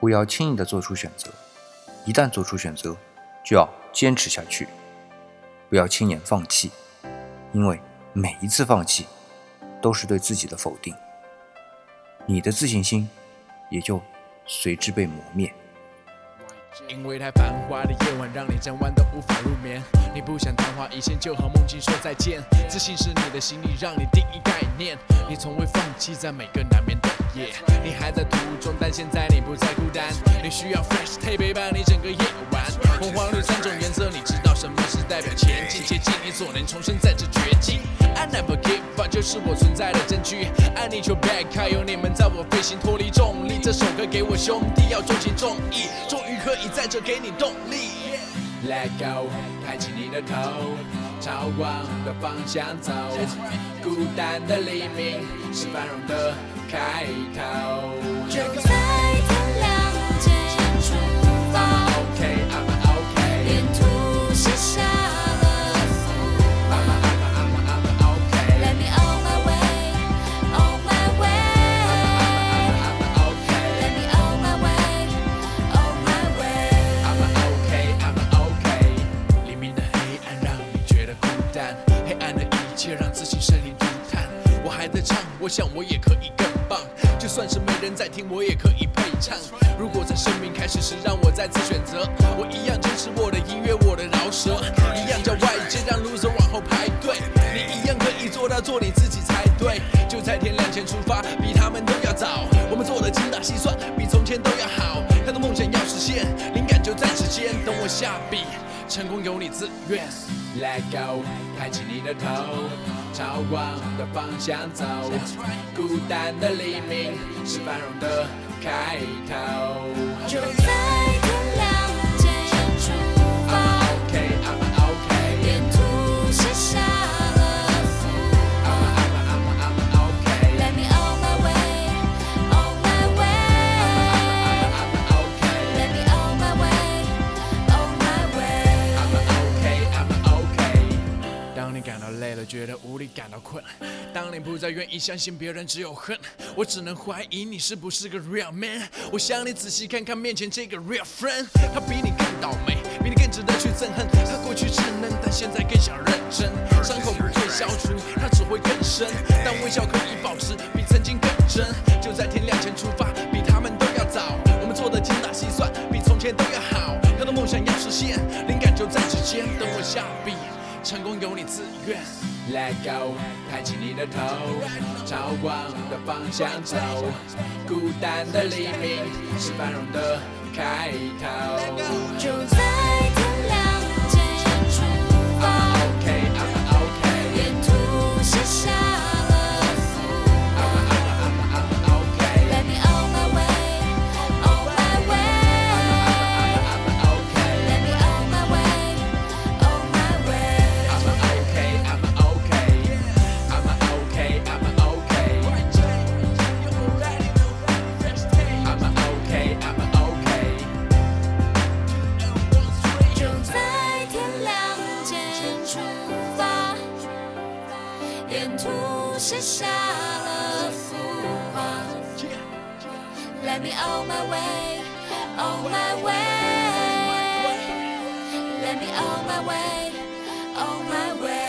不要轻易的做出选择，一旦做出选择，就要坚持下去，不要轻言放弃，因为每一次放弃都是对自己的否定，你的自信心也就随之被磨灭。因为太繁华的夜晚，让你整晚都无法入眠。你不想昙花一现，就和梦境说再见。自信是你的行李，让你定义概念。你从未放弃，在每个难眠的夜。你还在途中，但现在你不再孤单。你需要 fresh tape 陪伴你整个夜晚。红、黄、绿三种颜色，你知道什么是代表前进？竭尽你所能，重生在这绝境。I never give up， 就是我存在的证据。I need your back， 还有你们在我飞行脱离重力。这首歌给我兄弟，要重情重义，终于可以。在这给你动力 Let go， 抬起你的头，朝光的方向走，孤单的黎明是繁荣的开头，这个在天亮之前出发 OK I'm OK， 沿途卸下了负担 I'm OK Let me on my way on my way I'm OK Let me on my way我想我也可以更棒，就算是没人在听，我也可以配唱。如果在生命开始时让我再次选择，我一样坚持我的音乐，我的饶舌，一样叫外界让 loser 往后排队。你一样可以做到做你自己才对，就在天亮前出发，比他们都要早。我们做的精打细算，比从前都要好。太多梦想要实现，灵感就在时间。等我下笔，成功有你自愿。Let go， 抬起你的头。朝光的方向走，孤单的黎明是繁荣的开头，就在天亮之前出发 OK I'm OK， 沿途卸下了负担 I'm OK Let me on my way I'm OK Let me on my way I'm OK I'm OK。 当你感到累了，觉得无力，感到困，当你不再愿意相信别人，只有恨，我只能怀疑你是不是个 real man。 我想你仔细看看面前这个 real friend， 他比你更倒霉，比你更值得去憎恨。他过去稚嫩，但现在更想认真。伤口不会消除，它只会更深，但微笑可以保持比曾经更真。就在天亮前出发，比他们都要早。我们做的精打细算，比从前都要好。他的梦想要实现，灵感就在指尖。等我下笔，成功由你自愿。Let go， 抬起你的头，朝光的方向走，孤单的黎明是繁荣的开头，就在天亮之前出发 OK I'm OK， 沿途卸下了负担 I'm OK Let me on my way I'm OK Let me on my way I'm OK卸下了浮华 Let me on my way Let me on my way